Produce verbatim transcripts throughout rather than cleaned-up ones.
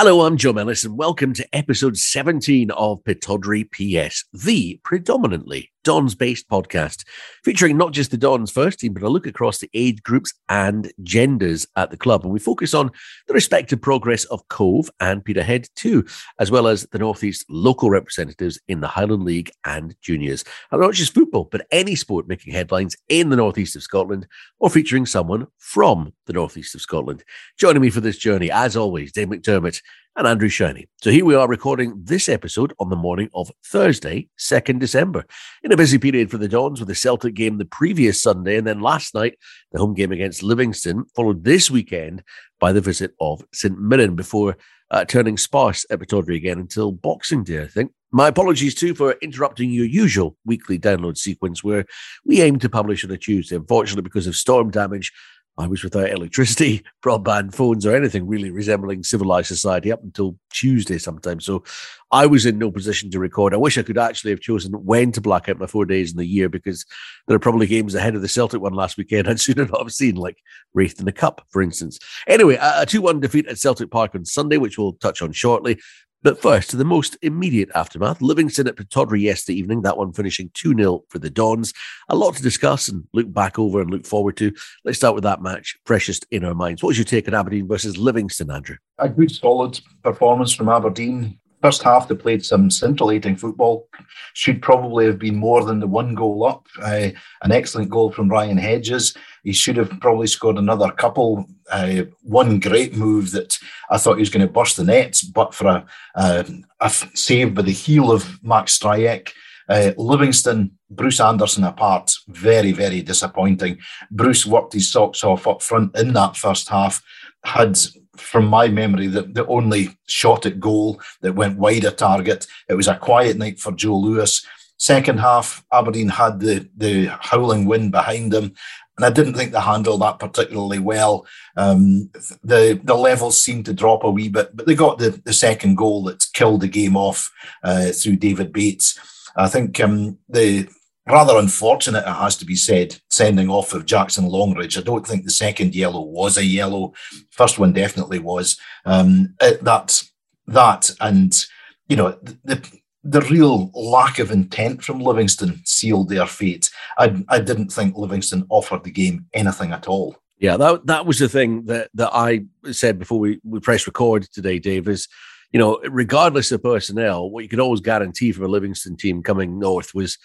Hello, I'm Joe Mellis and welcome to episode seventeen of Pittodrie P S, the predominantly Dons-based podcast, featuring not just the Dons first team, but a look across the age groups and genders at the club. And we focus on the respective progress of Cove and Peterhead too, as well as the North East local representatives in the Highland League and juniors. And not just football, but any sport making headlines in the North East of Scotland or featuring someone from the North East of Scotland. Joining me for this journey, as always, Dave McDermott and Andrew Shiny. So here we are recording this episode on the morning of Thursday, second December, in a busy period for the Dons with the Celtic game the previous Sunday, and then last night, the home game against Livingston, followed this weekend by the visit of St Mirren before uh, turning sparse at Pittodrie again until Boxing Day, I think. My apologies too for interrupting your usual weekly download sequence where we aim to publish on a Tuesday. Unfortunately, because of storm damage, I was without electricity, broadband, phones, or anything really resembling civilized society up until Tuesday sometime. So I was in no position to record. I wish I could actually have chosen when to black out my four days in the year, because there are probably games ahead of the Celtic one last weekend I'd sooner not have seen, like Wraith in the Cup, for instance. Anyway, a two one defeat at Celtic Park on Sunday, which we'll touch on shortly. But first, to the most immediate aftermath, Livingston at Pittodrie yesterday evening, that one finishing two nil for the Dons. A lot to discuss and look back over and look forward to. Let's start with that match, freshest in our minds. What was your take on Aberdeen versus Livingston, Andrew? A good, solid performance from Aberdeen. First half, they played some scintillating football. Should probably have been more than the one goal up. Uh, an excellent goal from Ryan Hedges. He should have probably scored another couple. Uh, one great move that I thought he was going to burst the nets, but for a, uh, a save by the heel of Max Stryek. Uh, Livingston, Bruce Anderson apart, very, very disappointing. Bruce worked his socks off up front in that first half. Had, from my memory, the, the only shot at goal that went wide of target. It was a quiet night for Joe Lewis. Second half, Aberdeen had the, the howling wind behind them, and I didn't think they handled that particularly well. Um, the the levels seemed to drop a wee bit, but they got the, the second goal that killed the game off uh, through David Bates. I think um, the rather unfortunate, it has to be said, sending off of Jackson Longridge. I don't think the second yellow was a yellow. First one definitely was. Um, that, that and, you know, the the real lack of intent from Livingston sealed their fate. I, I didn't think Livingston offered the game anything at all. Yeah, that that was the thing that, that I said before we, we press record today, Dave, is, you know, regardless of personnel, what you could always guarantee from a Livingston team coming north was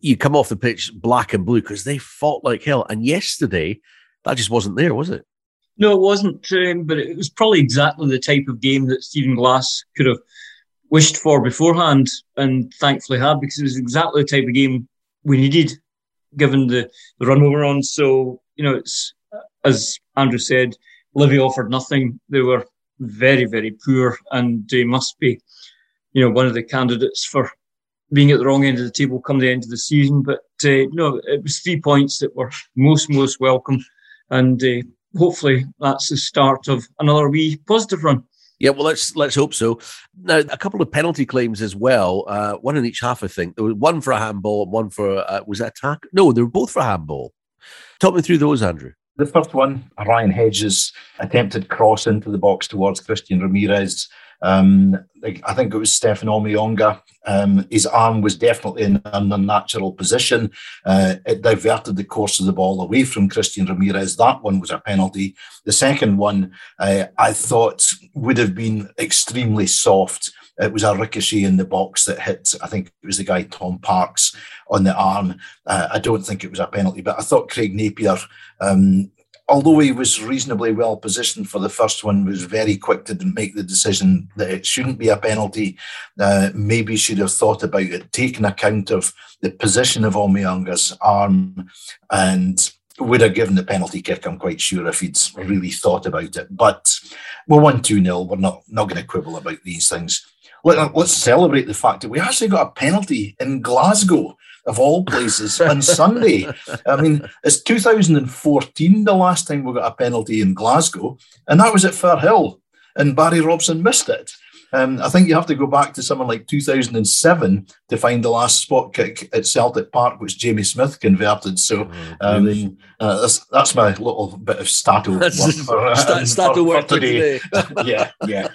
you come off the pitch black and blue, because they fought like hell. And yesterday, that just wasn't there, was it? No, it wasn't. Um, but it was probably exactly the type of game that Stephen Glass could have wished for beforehand and thankfully had, because it was exactly the type of game we needed, given the, the run we were on. So, you know, it's, as Andrew said, Livy offered nothing. They were very, very poor, and they must be, you know, one of the candidates for being at the wrong end of the table come the end of the season. But uh, no, it was three points that were most, most welcome. And uh, hopefully that's the start of another wee positive run. Yeah, well, let's let's hope so. Now, a couple of penalty claims as well, uh, one in each half, I think. There was one for a handball, one for, uh, was that a tackle? No, they were both for a handball. Talk me through those, Andrew. The first one, Ryan Hedges' attempted cross into the box towards Christian Ramirez. Um, I think it was Stefan Omionga. Um, his arm was definitely in an unnatural position. Uh, it diverted the course of the ball away from Christian Ramirez. That one was a penalty. The second one, uh, I thought, would have been extremely soft. It was a ricochet in the box that hit, I think it was the guy Tom Parks, on the arm. Uh, I don't think it was a penalty, but I thought Craig Napier, um, although he was reasonably well positioned for the first one, was very quick to make the decision that it shouldn't be a penalty. Uh, maybe should have thought about it, taken account of the position of Omionga's arm, and would have given the penalty kick, I'm quite sure, if he'd really thought about it. But we're one two nil. We're not, not going to quibble about these things. Let, let's celebrate the fact that we actually got a penalty in Glasgow, of all places, on Sunday. I mean, it's two thousand fourteen, the last time we got a penalty in Glasgow, and that was at Fair Hill, and Barry Robson missed it. Um, I think you have to go back to something like two thousand seven to find the last spot kick at Celtic Park, which Jamie Smith converted. So um, uh, that's, that's my little bit of stato work for, um, st- stato for, work for today. today. yeah, yeah.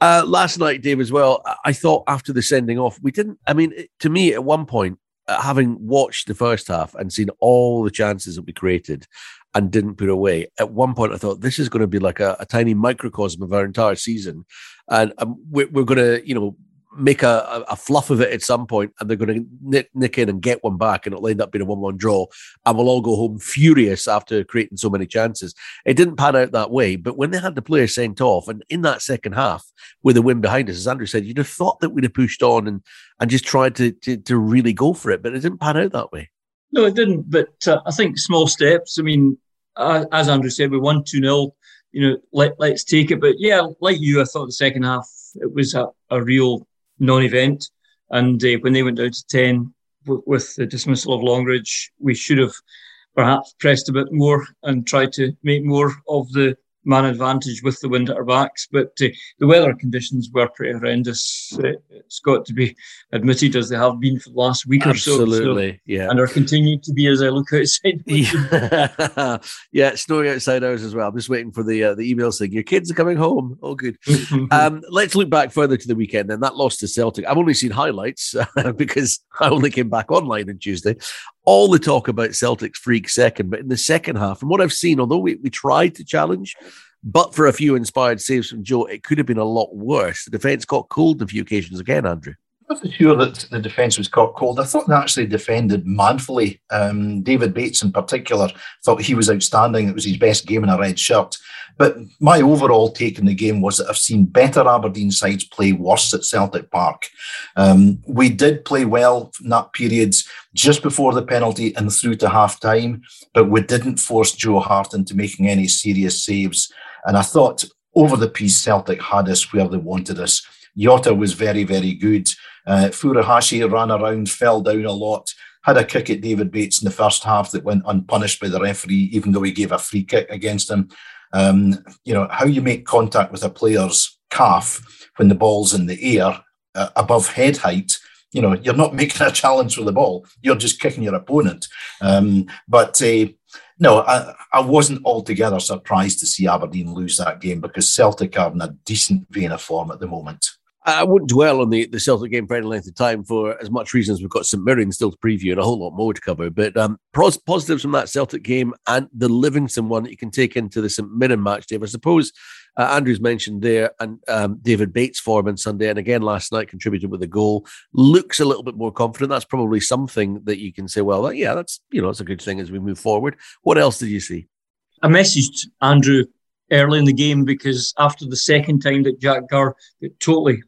Uh, last night, Dave, as well, I thought after the sending off, we didn't, I mean, it, to me, at one point, having watched the first half and seen all the chances that we created and didn't put away, at one point I thought this is going to be like a, a tiny microcosm of our entire season, and um, we're, we're going to, you know, make a, a fluff of it at some point, and they're going to nick, nick in and get one back, and it'll end up being a one one draw, and we'll all go home furious after creating so many chances. It didn't pan out that way, but when they had the player sent off, and in that second half, with a win behind us, as Andrew said, you'd have thought that we'd have pushed on and, and just tried to, to, to really go for it, but it didn't pan out that way. No, it didn't, but uh, I think small steps. I mean, uh, as Andrew said, we won two nil, you know, let, let's take it. But yeah, like you, I thought the second half, it was a, a real non-event, and uh, when they went down to ten w- with the dismissal of Longridge, we should have perhaps pressed a bit more and tried to make more of the man advantage with the wind at our backs. But uh, the weather conditions were pretty horrendous. Uh, it's got to be admitted, as they have been for the last week Absolutely, or so. Absolutely, yeah. And are continuing to be as I look outside. Yeah, yeah, it's snowing outside ours as well. I'm just waiting for the uh, the email saying, your kids are coming home. Oh, good. um, let's look back further to the weekend then. That loss to Celtic. I've only seen highlights uh, because I only came back online on Tuesday. All the talk about Celtic's freak second, but in the second half, from what I've seen, although we, we tried to challenge, but for a few inspired saves from Joe, it could have been a lot worse. The defence caught cold on a few occasions again, Andrew. I'm not sure that the defence was caught cold. I thought they actually defended manfully. Um, David Bates in particular, thought he was outstanding. It was his best game in a red shirt. But my overall take in the game was that I've seen better Aberdeen sides play worse at Celtic Park. Um, we did play well in that period just before the penalty and through to half-time, but we didn't force Joe Hart into making any serious saves. And I thought over the piece Celtic had us where they wanted us. Jota was very, very good. Uh, Furuhashi ran around, fell down a lot, had a kick at David Bates in the first half that went unpunished by the referee, even though he gave a free kick against him. Um, you know, how you make contact with a player's calf when the ball's in the air uh, above head height, you know, you're not making a challenge with the ball. You're just kicking your opponent. Um, but... Uh, No, I, I wasn't altogether surprised to see Aberdeen lose that game because Celtic are in a decent vein of form at the moment. I wouldn't dwell on the, the Celtic game for any length of time for as much reason as we've got St Mirren still to preview and a whole lot more to cover. But um, pros, positives from that Celtic game and the Livingston one that you can take into the St Mirren match, Dave. I suppose uh, Andrew's mentioned there and um, David Bates' form on Sunday and again last night contributed with a goal. Looks a little bit more confident. That's probably something that you can say, well, yeah, that's, you know, that's a good thing as we move forward. What else did you see? I messaged Andrew early in the game because after the second time that Jack Gurr got totally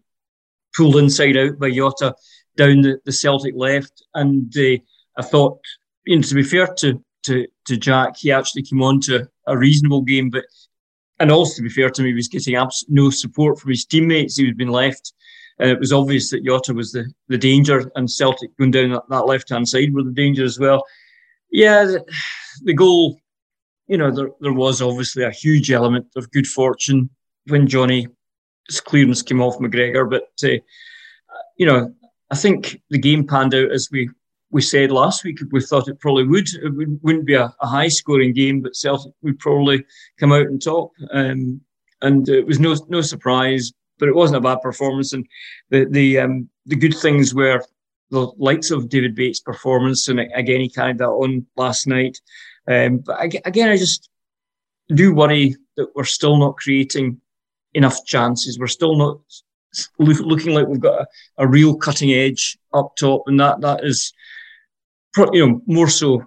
pulled inside out by Jota down the, the Celtic left. And uh, I thought, you know, to be fair to, to, to Jack, he actually came on to a reasonable game. But and also, to be fair to him, he was getting abs- no support from his teammates. He was being left. And it was obvious that Jota was the, the danger and Celtic going down that, that left-hand side were the danger as well. Yeah, the, the goal, you know, there, there was obviously a huge element of good fortune when Johnny... his clearance came off McGregor, but, uh, you know, I think the game panned out as we, we said last week. We thought it probably would. It would, wouldn't be a, a high-scoring game, but Celtic would probably come out on top. Um, and it was no no surprise, but it wasn't a bad performance. And the the, um, the good things were the likes of David Bates' performance, and again, he carried that on last night. Um, but again, I just do worry that we're still not creating enough chances. We're still not looking like we've got a, a real cutting edge up top, and that that is, you know, more so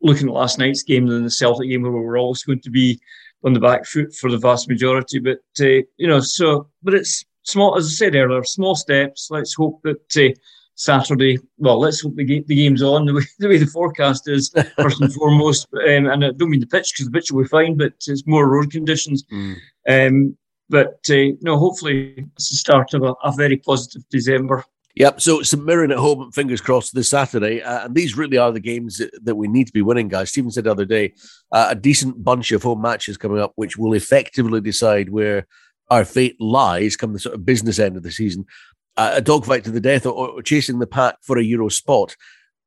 looking at last night's game than the Celtic game, where we were always going to be on the back foot for the vast majority. But uh, you know, so but it's small, as I said earlier, small steps. Let's hope that uh, Saturday, well, let's hope the, game, the game's on the way, the way the forecast is first and foremost. Um, and I don't mean the pitch because the pitch will be fine, but it's more road conditions. Mm. Um, But, uh, no, hopefully it's the start of a, a very positive December. Yep, so St Mirren at home, fingers crossed, this Saturday. Uh, and these really are the games that, that we need to be winning, guys. Stephen said the other day, uh, a decent bunch of home matches coming up, which will effectively decide where our fate lies come the sort of business end of the season. Uh, a dogfight to the death or, or chasing the pack for a Euro spot,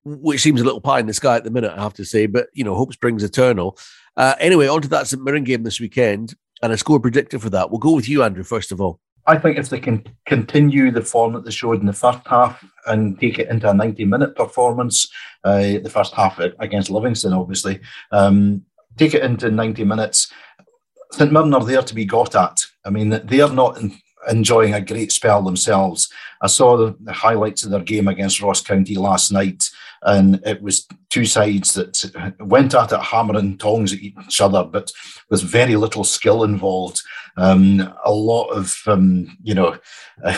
which seems a little pie in the sky at the minute, I have to say, but, you know, hope springs eternal. Uh, anyway, on to that St Mirren game this weekend and a score predictor for that. We'll go with you, Andrew, first of all. I think if they can continue the form that they showed in the first half and take it into a ninety-minute performance, uh, the first half against Livingston, obviously, um, take it into ninety minutes, St Mirren are there to be got at. I mean, they are not in, enjoying a great spell themselves. I saw the, the highlights of their game against Ross County last night, and it was two sides that went at it hammer and tongs at each other, but with very little skill involved. Um, a lot of, um, you know, uh,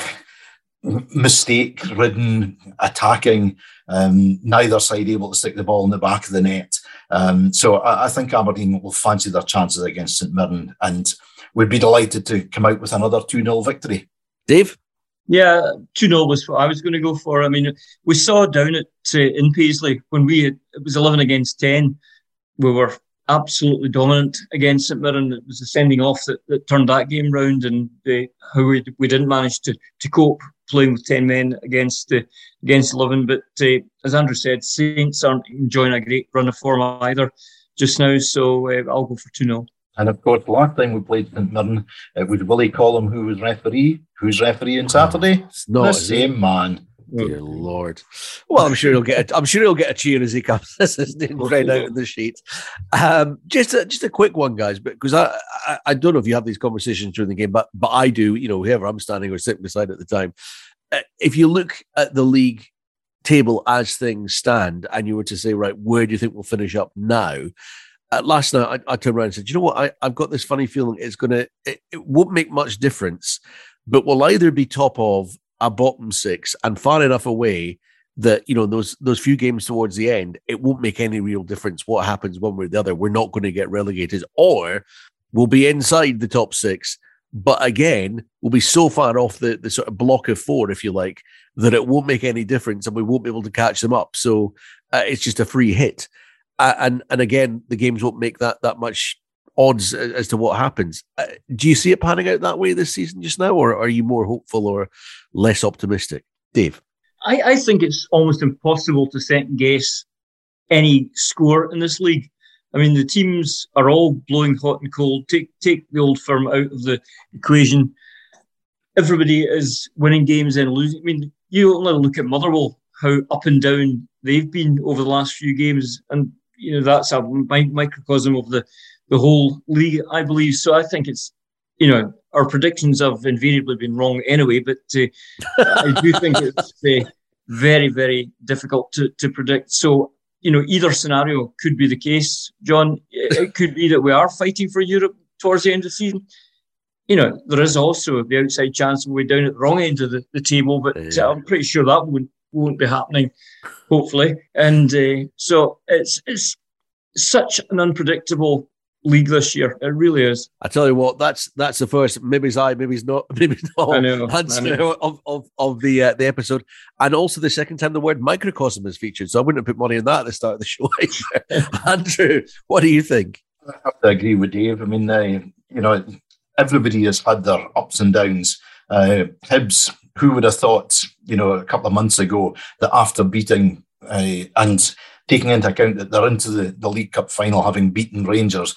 mistake-ridden attacking, um, neither side able to stick the ball in the back of the net. Um, so I, I think Aberdeen will fancy their chances against St Mirren and would be delighted to come out with another two nil victory. Dave? Yeah, two nil was what I was going to go for. I mean, we saw down at uh, in Paisley when we had, it was eleven against ten. We were absolutely dominant against St Mirren. It was the sending off that, that turned that game round, and the, how we, we didn't manage to, to cope playing with ten men against uh, against eleven. But uh, as Andrew said, Saints aren't enjoying a great run of form either just now, so uh, I'll go for two nil. And of course, last time we played St Mirren, it was Willie Collum who was referee. Who's referee on Saturday? Oh, it's not the same man. Dear Lord. Well, I'm sure he'll get. A, I'm sure he'll get a cheer as he comes. This is right out of the sheet. Um, just, a, just a quick one, guys, because I, I, I don't know if you have these conversations during the game, but but I do. You know, whoever I'm standing or sitting beside at the time. Uh, if you look at the league table as things stand, and you were to say, right, where do you think we'll finish up now? Uh, last night, I, I turned around and said, you know what, I, I've got this funny feeling it's going to, it, it won't make much difference, but we'll either be top of a bottom six and far enough away that, you know, those those few games towards the end, it won't make any real difference what happens one way or the other. We're not going to get relegated, or we'll be inside the top six, but again, we'll be so far off the, the sort of block of four, if you like, that it won't make any difference and we won't be able to catch them up. So uh, it's just a free hit. Uh, and and again, the games won't make that that much odds as, as to what happens. Uh, do you see it panning out that way this season just now, or are you more hopeful or less optimistic? Dave? I, I think it's almost impossible to second-guess any score in this league. I mean, the teams are all blowing hot and cold. Take, take the Old Firm out of the equation. Everybody is winning games and losing. I mean, you only look at Motherwell, how up and down they've been over the last few games, and you know, that's a microcosm of the, the whole league, I believe. So I think it's, you know, our predictions have invariably been wrong anyway, but uh, I do think it's uh, very, very difficult to, to predict. So, you know, either scenario could be the case, John. It could be that we are fighting for Europe towards the end of the season. You know, there is also the outside chance we're down at the wrong end of the, the table, but yeah. I'm pretty sure that wouldn't won't be happening, hopefully. And uh, so it's it's such an unpredictable league this year. It really is. I tell you what, that's that's the first maybe's I, maybe's not, maybe not I know, answer I know. of of of the uh, the episode, and also the second time the word microcosm is featured. So I wouldn't have put money on that at the start of the show either. Andrew, what do you think? I have to agree with Dave. I mean, uh, you know, everybody has had their ups and downs. Uh, Hibs. Who would have thought, you know, a couple of months ago that after beating uh, and taking into account that they're into the, the League Cup final, having beaten Rangers,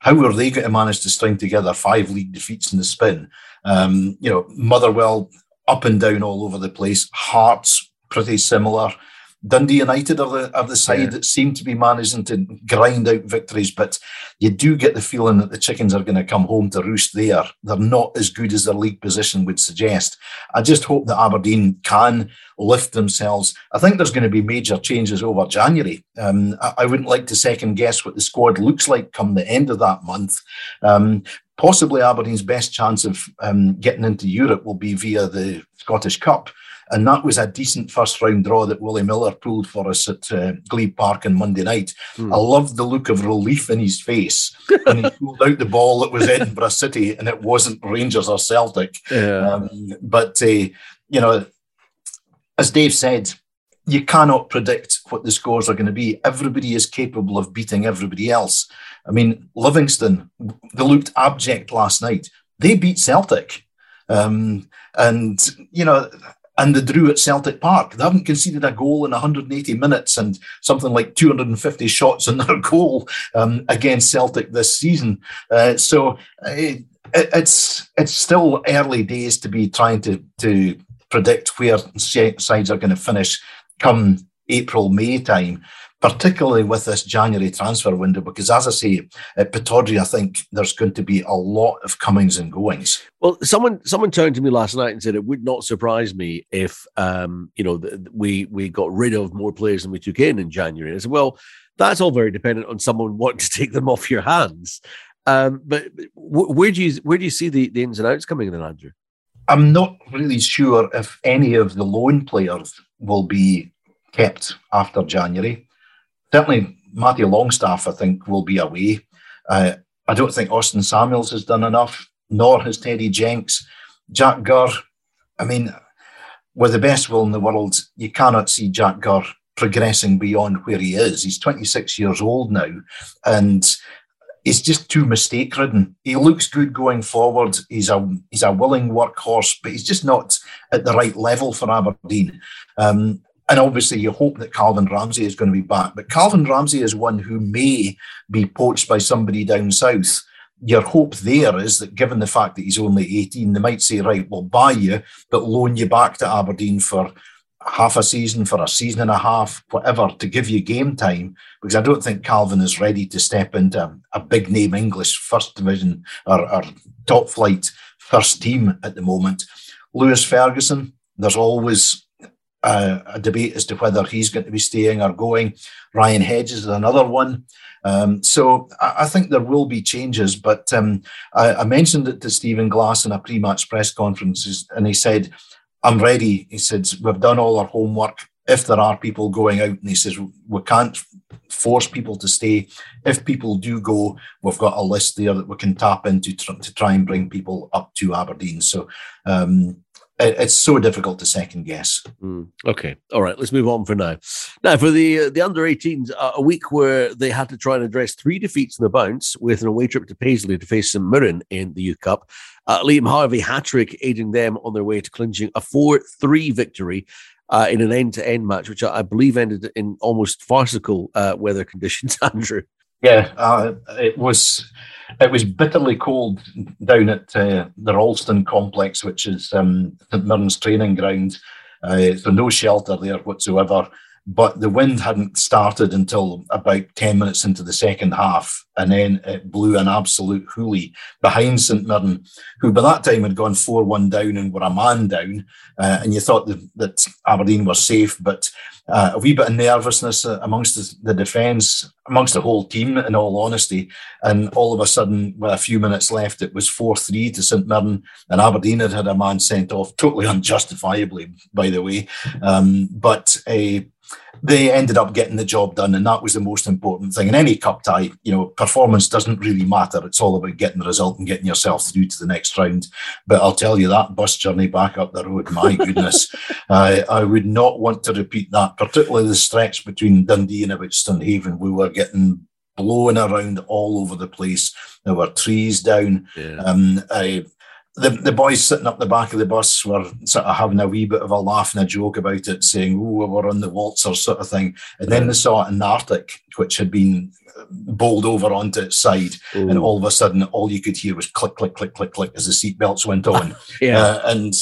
how are they going to manage to string together five league defeats in the spin? Um, you know, Motherwell up and down all over the place. Hearts pretty similar. Dundee United are the, are the side yeah. that seem to be managing to grind out victories, but you do get the feeling that the chickens are going to come home to roost there. They're not as good as their league position would suggest. I just hope that Aberdeen can lift themselves. I think there's going to be major changes over January. Um, I, I wouldn't like to second guess what the squad looks like come the end of that month. Um, possibly Aberdeen's best chance of um, getting into Europe will be via the Scottish Cup. And that was a decent first-round draw that Willie Miller pulled for us at uh, Glebe Park on Monday night. Mm. I loved the look of relief in his face when he pulled out the ball that was Edinburgh City and it wasn't Rangers or Celtic. Yeah. Um, but, uh, you know, as Dave said, you cannot predict what the scores are going to be. Everybody is capable of beating everybody else. I mean, Livingston, they looked abject last night. they beat Celtic. Um, and, you know, and they drew at Celtic Park. They haven't conceded a goal in one hundred eighty minutes and something like two hundred fifty shots on their goal um, against Celtic this season. Uh, so it, it's it's still early days to be trying to, to predict where sides are going to finish come April, May time, particularly with this January transfer window, because as I say, at Pittodrie, I think there's going to be a lot of comings and goings. Well, someone someone turned to me last night and said it would not surprise me if um, you know th- we we got rid of more players than we took in in January. And I said, well, that's all very dependent on someone wanting to take them off your hands. Um, but w- where do you where do you see the, the ins and outs coming then, Andrew? I'm not really sure if any of the loan players will be kept after January. Certainly, Matty Longstaff, I think, will be away. Uh, I don't think Austin Samuels has done enough, nor has Teddy Jenks. Jack Gurr, I mean, with the best will in the world, you cannot see Jack Gurr progressing beyond where he is. He's twenty-six years old now, and he's just too mistake-ridden. He looks good going forward. He's a he's a willing workhorse, but he's just not at the right level for Aberdeen. Um And obviously you hope that Calvin Ramsey is going to be back. But Calvin Ramsey is one who may be poached by somebody down south. Your hope there is that given the fact that he's only eighteen, they might say, right, we'll buy you, but loan you back to Aberdeen for half a season, for a season and a half, whatever, to give you game time. Because I don't think Calvin is ready to step into a big-name English first division or, or top-flight first team at the moment. Lewis Ferguson, there's always Uh, a debate as to whether he's going to be staying or going. Ryan Hedges is another one. Um, so I, I think there will be changes, but um, I, I mentioned it to Stephen Glass in a pre-match press conference, and he said, I'm ready. He said, we've done all our homework. If there are people going out, and he says, we can't force people to stay. If people do go, we've got a list there that we can tap into to, to try and bring people up to Aberdeen. So, um, it's so difficult to second guess. Mm, okay. All right. Let's move on for now. Now, for the uh, the under eighteens, uh, a week where they had to try and address three defeats in the bounce with an away trip to Paisley to face St Mirren in the Youth Cup. Uh, Liam Harvey hat-trick aiding them on their way to clinching a four three victory uh, in an end-to-end match, which I, I believe ended in almost farcical uh, weather conditions, Andrew. Yeah, uh, it was it was bitterly cold down at uh, the Ralston complex, which is um, St Mirren's training ground. Uh, so no shelter there whatsoever. But the wind hadn't started until about ten minutes into the second half, and then it blew an absolute hoolie behind St Mirren, who by that time had gone four one down and were a man down, uh, and you thought that, that Aberdeen were safe, but uh, a wee bit of nervousness amongst the, the defence, amongst the whole team, in all honesty, and all of a sudden, with a few minutes left, it was four three to St Mirren, and Aberdeen had had a man sent off, totally unjustifiably, by the way, um, but a... they ended up getting the job done, and that was the most important thing. In any cup tie, you know, performance doesn't really matter. It's all about getting the result and getting yourself through to the next round. But I'll tell you, that bus journey back up the road, my goodness, I, I would not want to repeat that, particularly the stretch between Dundee and about Stonehaven. We were getting blown around all over the place. There were trees down. Yeah. Um, I... The, the boys sitting up the back of the bus were sort of having a wee bit of a laugh and a joke about it, saying, oh, we're on the waltzer sort of thing. And then they saw an Arctic, which had been bowled over onto its side. Ooh. And all of a sudden, all you could hear was click, click, click, click, click as the seatbelts went on. Yeah. Uh, and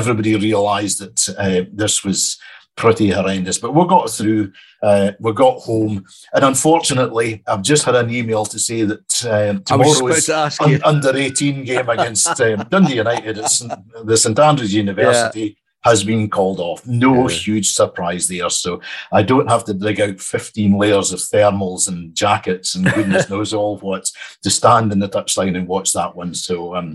everybody realised that uh, this was pretty horrendous. But we got through, uh, we got home. And unfortunately, I've just had an email to say that uh, tomorrow's to un- under eighteen game against uh, Dundee United at St- the St Andrews University yeah. has been called off. No yeah. huge surprise there. So I don't have to dig out fifteen layers of thermals and jackets and goodness knows all what to stand in the touchline and watch that one. So um,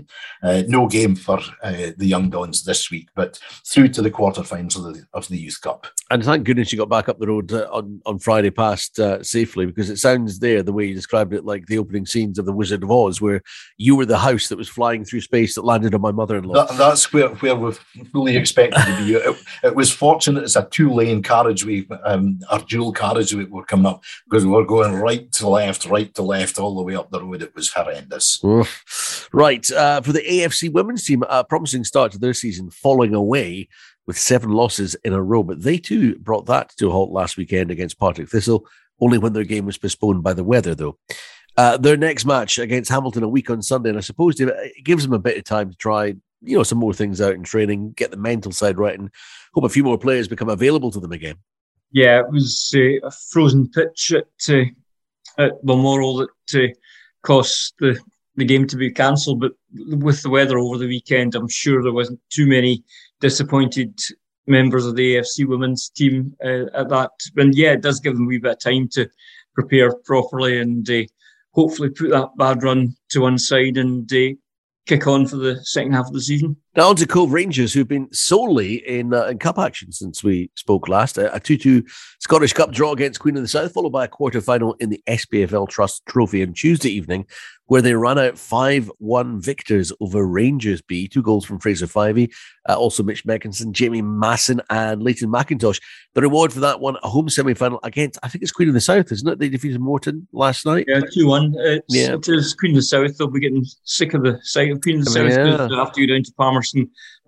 uh, no game for uh, the Young Dons this week, but through to the quarterfinals of the, of the Youth Cup. And thank goodness you got back up the road uh, on, on Friday past uh, safely, because it sounds there, the way you described it, like the opening scenes of The Wizard of Oz, where you were the house that was flying through space that landed on my mother-in-law. That, that's where, where we fully expect it, it was fortunate it's a two-lane carriageway, um, our dual carriageway were coming up, because we were going right to left, right to left, all the way up the road. It was horrendous. Oof. Right, uh, for the A F C women's team, a promising start to their season, falling away with seven losses in a row, but they too brought that to a halt last weekend against Partick Thistle, only when their game was postponed by the weather, though. Uh, their next match against Hamilton a week on Sunday, and I suppose it gives them a bit of time to try, you know, some more things out in training, get the mental side right, and hope a few more players become available to them again. Yeah, it was uh, a frozen pitch at uh, at Balmoral that uh, cost the, the game to be cancelled, but with the weather over the weekend, I'm sure there wasn't too many disappointed members of the A F C women's team uh, at that. And yeah, it does give them a wee bit of time to prepare properly and uh, hopefully put that bad run to one side and uh, kick on for the second half of the season. Now on to Cove Rangers, who've been solely in, uh, in cup action since we spoke last. A, a two-two Scottish Cup draw against Queen of the South, followed by a quarter-final in the S P F L Trust Trophy on Tuesday evening, where they ran out five one victors over Rangers B. Two goals from Fraser Fyvie, uh, also Mitch Meckinson, Jamie Masson and Leighton McIntosh. The reward for that one, a home semi-final against, I think it's Queen of the South, isn't it? They defeated Morton last night. Yeah, two one. It's, yeah. It is Queen of the South. They'll be getting sick of the sight of Queen of the I mean, South yeah. after you down to Palmerston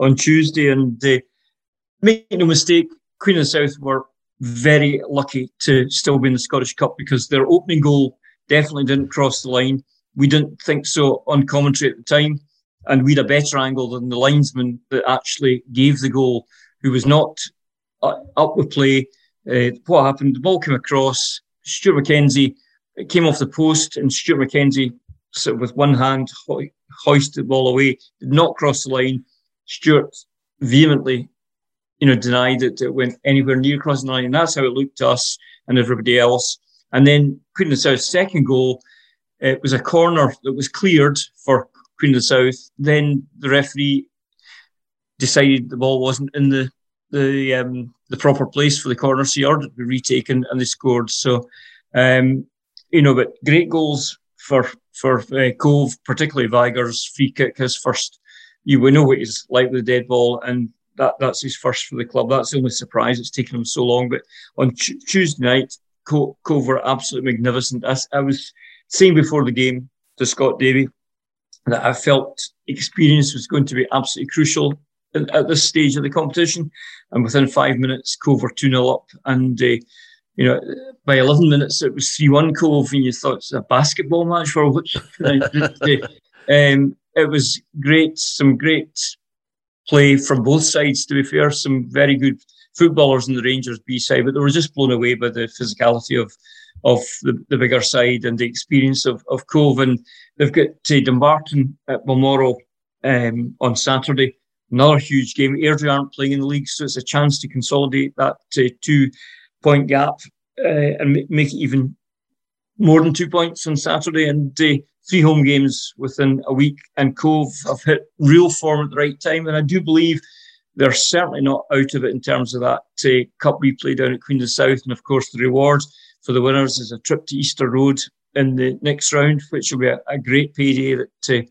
on Tuesday. And uh, make no mistake, Queen of the South were very lucky to still be in the Scottish Cup because their opening goal definitely didn't cross the line. We didn't think so on commentary at the time, and we had a better angle than the linesman that actually gave the goal, who was not uh, up with play. Uh, what happened? The ball came across. Stuart McKenzie came off the post, and Stuart McKenzie, sort of with one hand, ho- hoisted the ball away, did not cross the line. Stuart vehemently, you know, denied it, it went anywhere near crossing the line, and that's how it looked to us and everybody else. And then Queen of the South's second goal. It was a corner that was cleared for Queen of the South. Then the referee decided the ball wasn't in the the, um, the proper place for the corner, so he ordered it to be retaken, and they scored. So, um, you know, but great goals for for uh, Cove, particularly Vigers' free kick, his first. You we know what he's like with a dead ball, and that, that's his first for the club. That's the only surprise. It's taken him so long. But on t- Tuesday night, Co- Cove were absolutely magnificent. I, I was... Saying before the game to Scott Davey that I felt experience was going to be absolutely crucial at this stage of the competition. And within five minutes, Cove were two nil up. And, uh, you know, by eleven minutes, it was three one Cove. And you thought it's a basketball match for which um, it was great, some great play from both sides, to be fair. Some very good footballers in the Rangers B side, but they were just blown away by the physicality of of the, the bigger side and the experience of, of Cove. And they've got uh, Dumbarton at Balmoral um, on Saturday, another huge game. Airdrie aren't playing in the league, so it's a chance to consolidate that uh, two-point gap uh, and make it even more than two points on Saturday. And uh, three home games within a week. And Cove have hit real form at the right time. And I do believe they're certainly not out of it in terms of that uh, cup replay down at Queen of the South. And, of course, the reward for the winners is a trip to Easter Road in the next round, which will be a, a great payday that uh,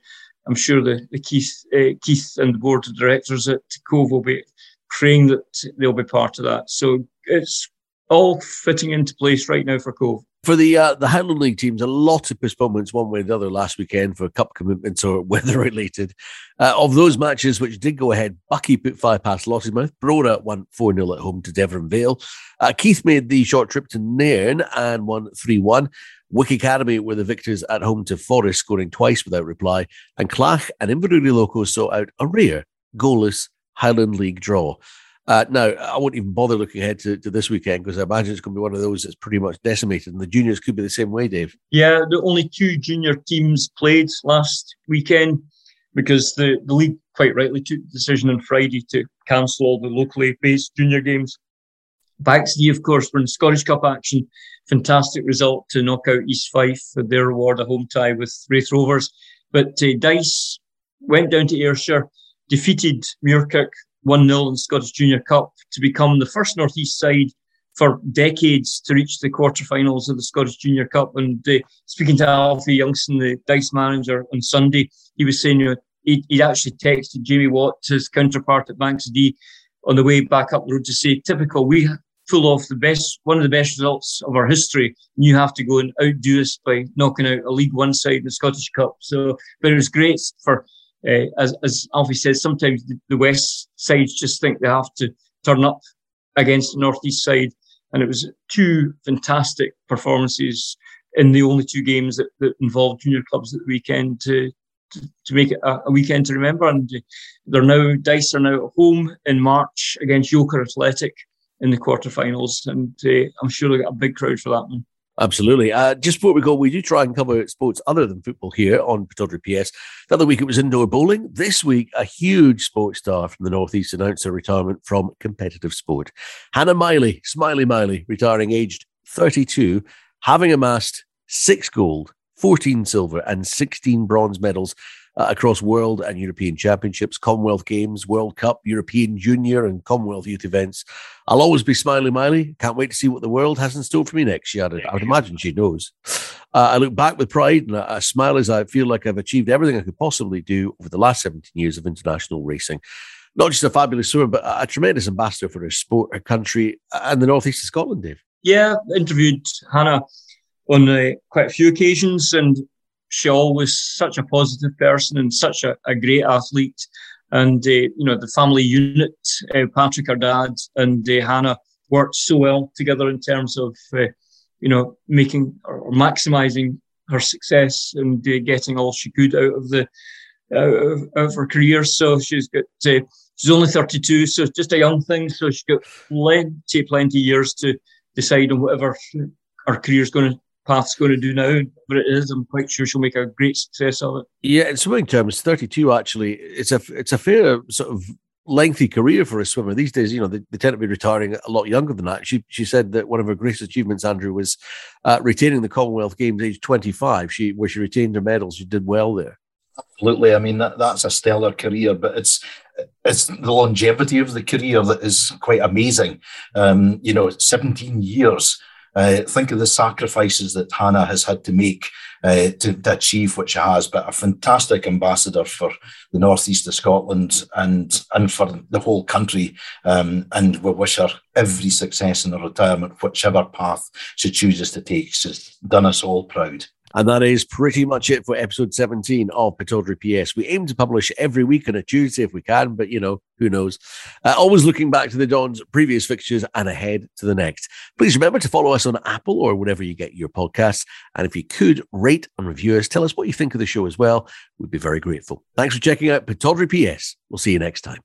I'm sure the, the Keith uh, Keith and the board of directors at Cove will be praying that they'll be part of that. So it's all fitting into place right now for Cove. For the uh, the Highland League teams, a lot of postponements one way or the other last weekend for cup commitments or weather-related. Uh, of those matches which did go ahead, Bucky put five past Lossiemouth. Brora won four nil at home to Devon Vale. Uh, Keith made the short trip to Nairn and won three one. Wick Academy were the victors at home to Forest, scoring twice without reply. And Clach and Inverurie Locos saw out a rare goalless Highland League draw. Uh, now, I won't even bother looking ahead to, to this weekend because I imagine it's going to be one of those that's pretty much decimated, and the juniors could be the same way, Dave. Yeah, the only two junior teams played last weekend because the, the league quite rightly took the decision on Friday to cancel all the locally based junior games. Baxley, of course, were in Scottish Cup action. Fantastic result to knock out East Fife for their reward, a home tie with Wraith Rovers. But uh, Dice went down to Ayrshire, defeated Muirkirk one nil in Scottish Junior Cup to become the first North East side for decades to reach the quarterfinals of the Scottish Junior Cup. And uh, speaking to Alfie Youngson, the Dice manager, on Sunday, he was saying, you know, he'd, he'd actually texted Jamie Watt, his counterpart at Banks D, on the way back up the road to say, typical, we pull off the best, one of the best results of our history, and you have to go and outdo us by knocking out a League One side in the Scottish Cup. So, but it was great for, uh, as, as Alfie says, sometimes the, the West sides just think they have to turn up against the North East side. And it was two fantastic performances in the only two games that, that involved junior clubs at the weekend to, to, to make it a, a weekend to remember. And they're now, Dice are now at home in March against Yoker Athletic in the quarterfinals. And uh, I'm sure they'll get a big crowd for that one. Absolutely. Uh, just before we go, we do try and cover sports other than football here on Pittodrie P S. The other week it was indoor bowling. This week, a huge sports star from the Northeast announced her retirement from competitive sport. Hannah Miley, Smiley Miley, retiring aged thirty-two, having amassed six gold, fourteen silver and sixteen bronze medals uh, across world and European championships, Commonwealth Games, World Cup, European Junior and Commonwealth Youth events. I'll always be Smiley Miley. Can't wait to see what the world has in store for me next. She added, I would imagine she knows. Uh, I look back with pride and I, I smile as I feel like I've achieved everything I could possibly do over the last seventeen years of international racing. Not just a fabulous swimmer, but a, a tremendous ambassador for her sport, her country and the northeast of Scotland, Dave. Yeah, interviewed Hannah on uh, quite a few occasions, and she always such a positive person and such a, a great athlete. And, uh, you know, the family unit, uh, Patrick, her dad, and uh, Hannah worked so well together in terms of, uh, you know, making or maximising her success and uh, getting all she could out of the uh, out of her career. So she's got, uh, she's only thirty-two, so just a young thing. So she's got plenty, plenty of years to decide on whatever her career's going to, path's going to do now, but it is. I'm quite sure she'll make a great success of it. Yeah, in swimming terms, thirty-two actually, it's a it's a fair sort of lengthy career for a swimmer these days. You know, they, they tend to be retiring a lot younger than that. She she said that one of her greatest achievements, Andrew, was uh, retaining the Commonwealth Games age twenty-five. She where she retained her medals. She did well there. Absolutely. I mean, that that's a stellar career, but it's it's the longevity of the career that is quite amazing. Um, you know, seventeen years. Uh, think of the sacrifices that Hannah has had to make uh, to, to achieve what she has, but a fantastic ambassador for the northeast of Scotland and and for the whole country. Um, and we wish her every success in her retirement, whichever path she chooses to take. She's done us all proud. And that is pretty much it for episode seventeen of Pittodrie P S. We aim to publish every week on a Tuesday if we can, but, you know, who knows? Uh, always looking back to the Don's previous fixtures and ahead to the next. Please remember to follow us on Apple or wherever you get your podcasts. And if you could rate and review us, tell us what you think of the show as well. We'd be very grateful. Thanks for checking out Pittodrie P S. We'll see you next time.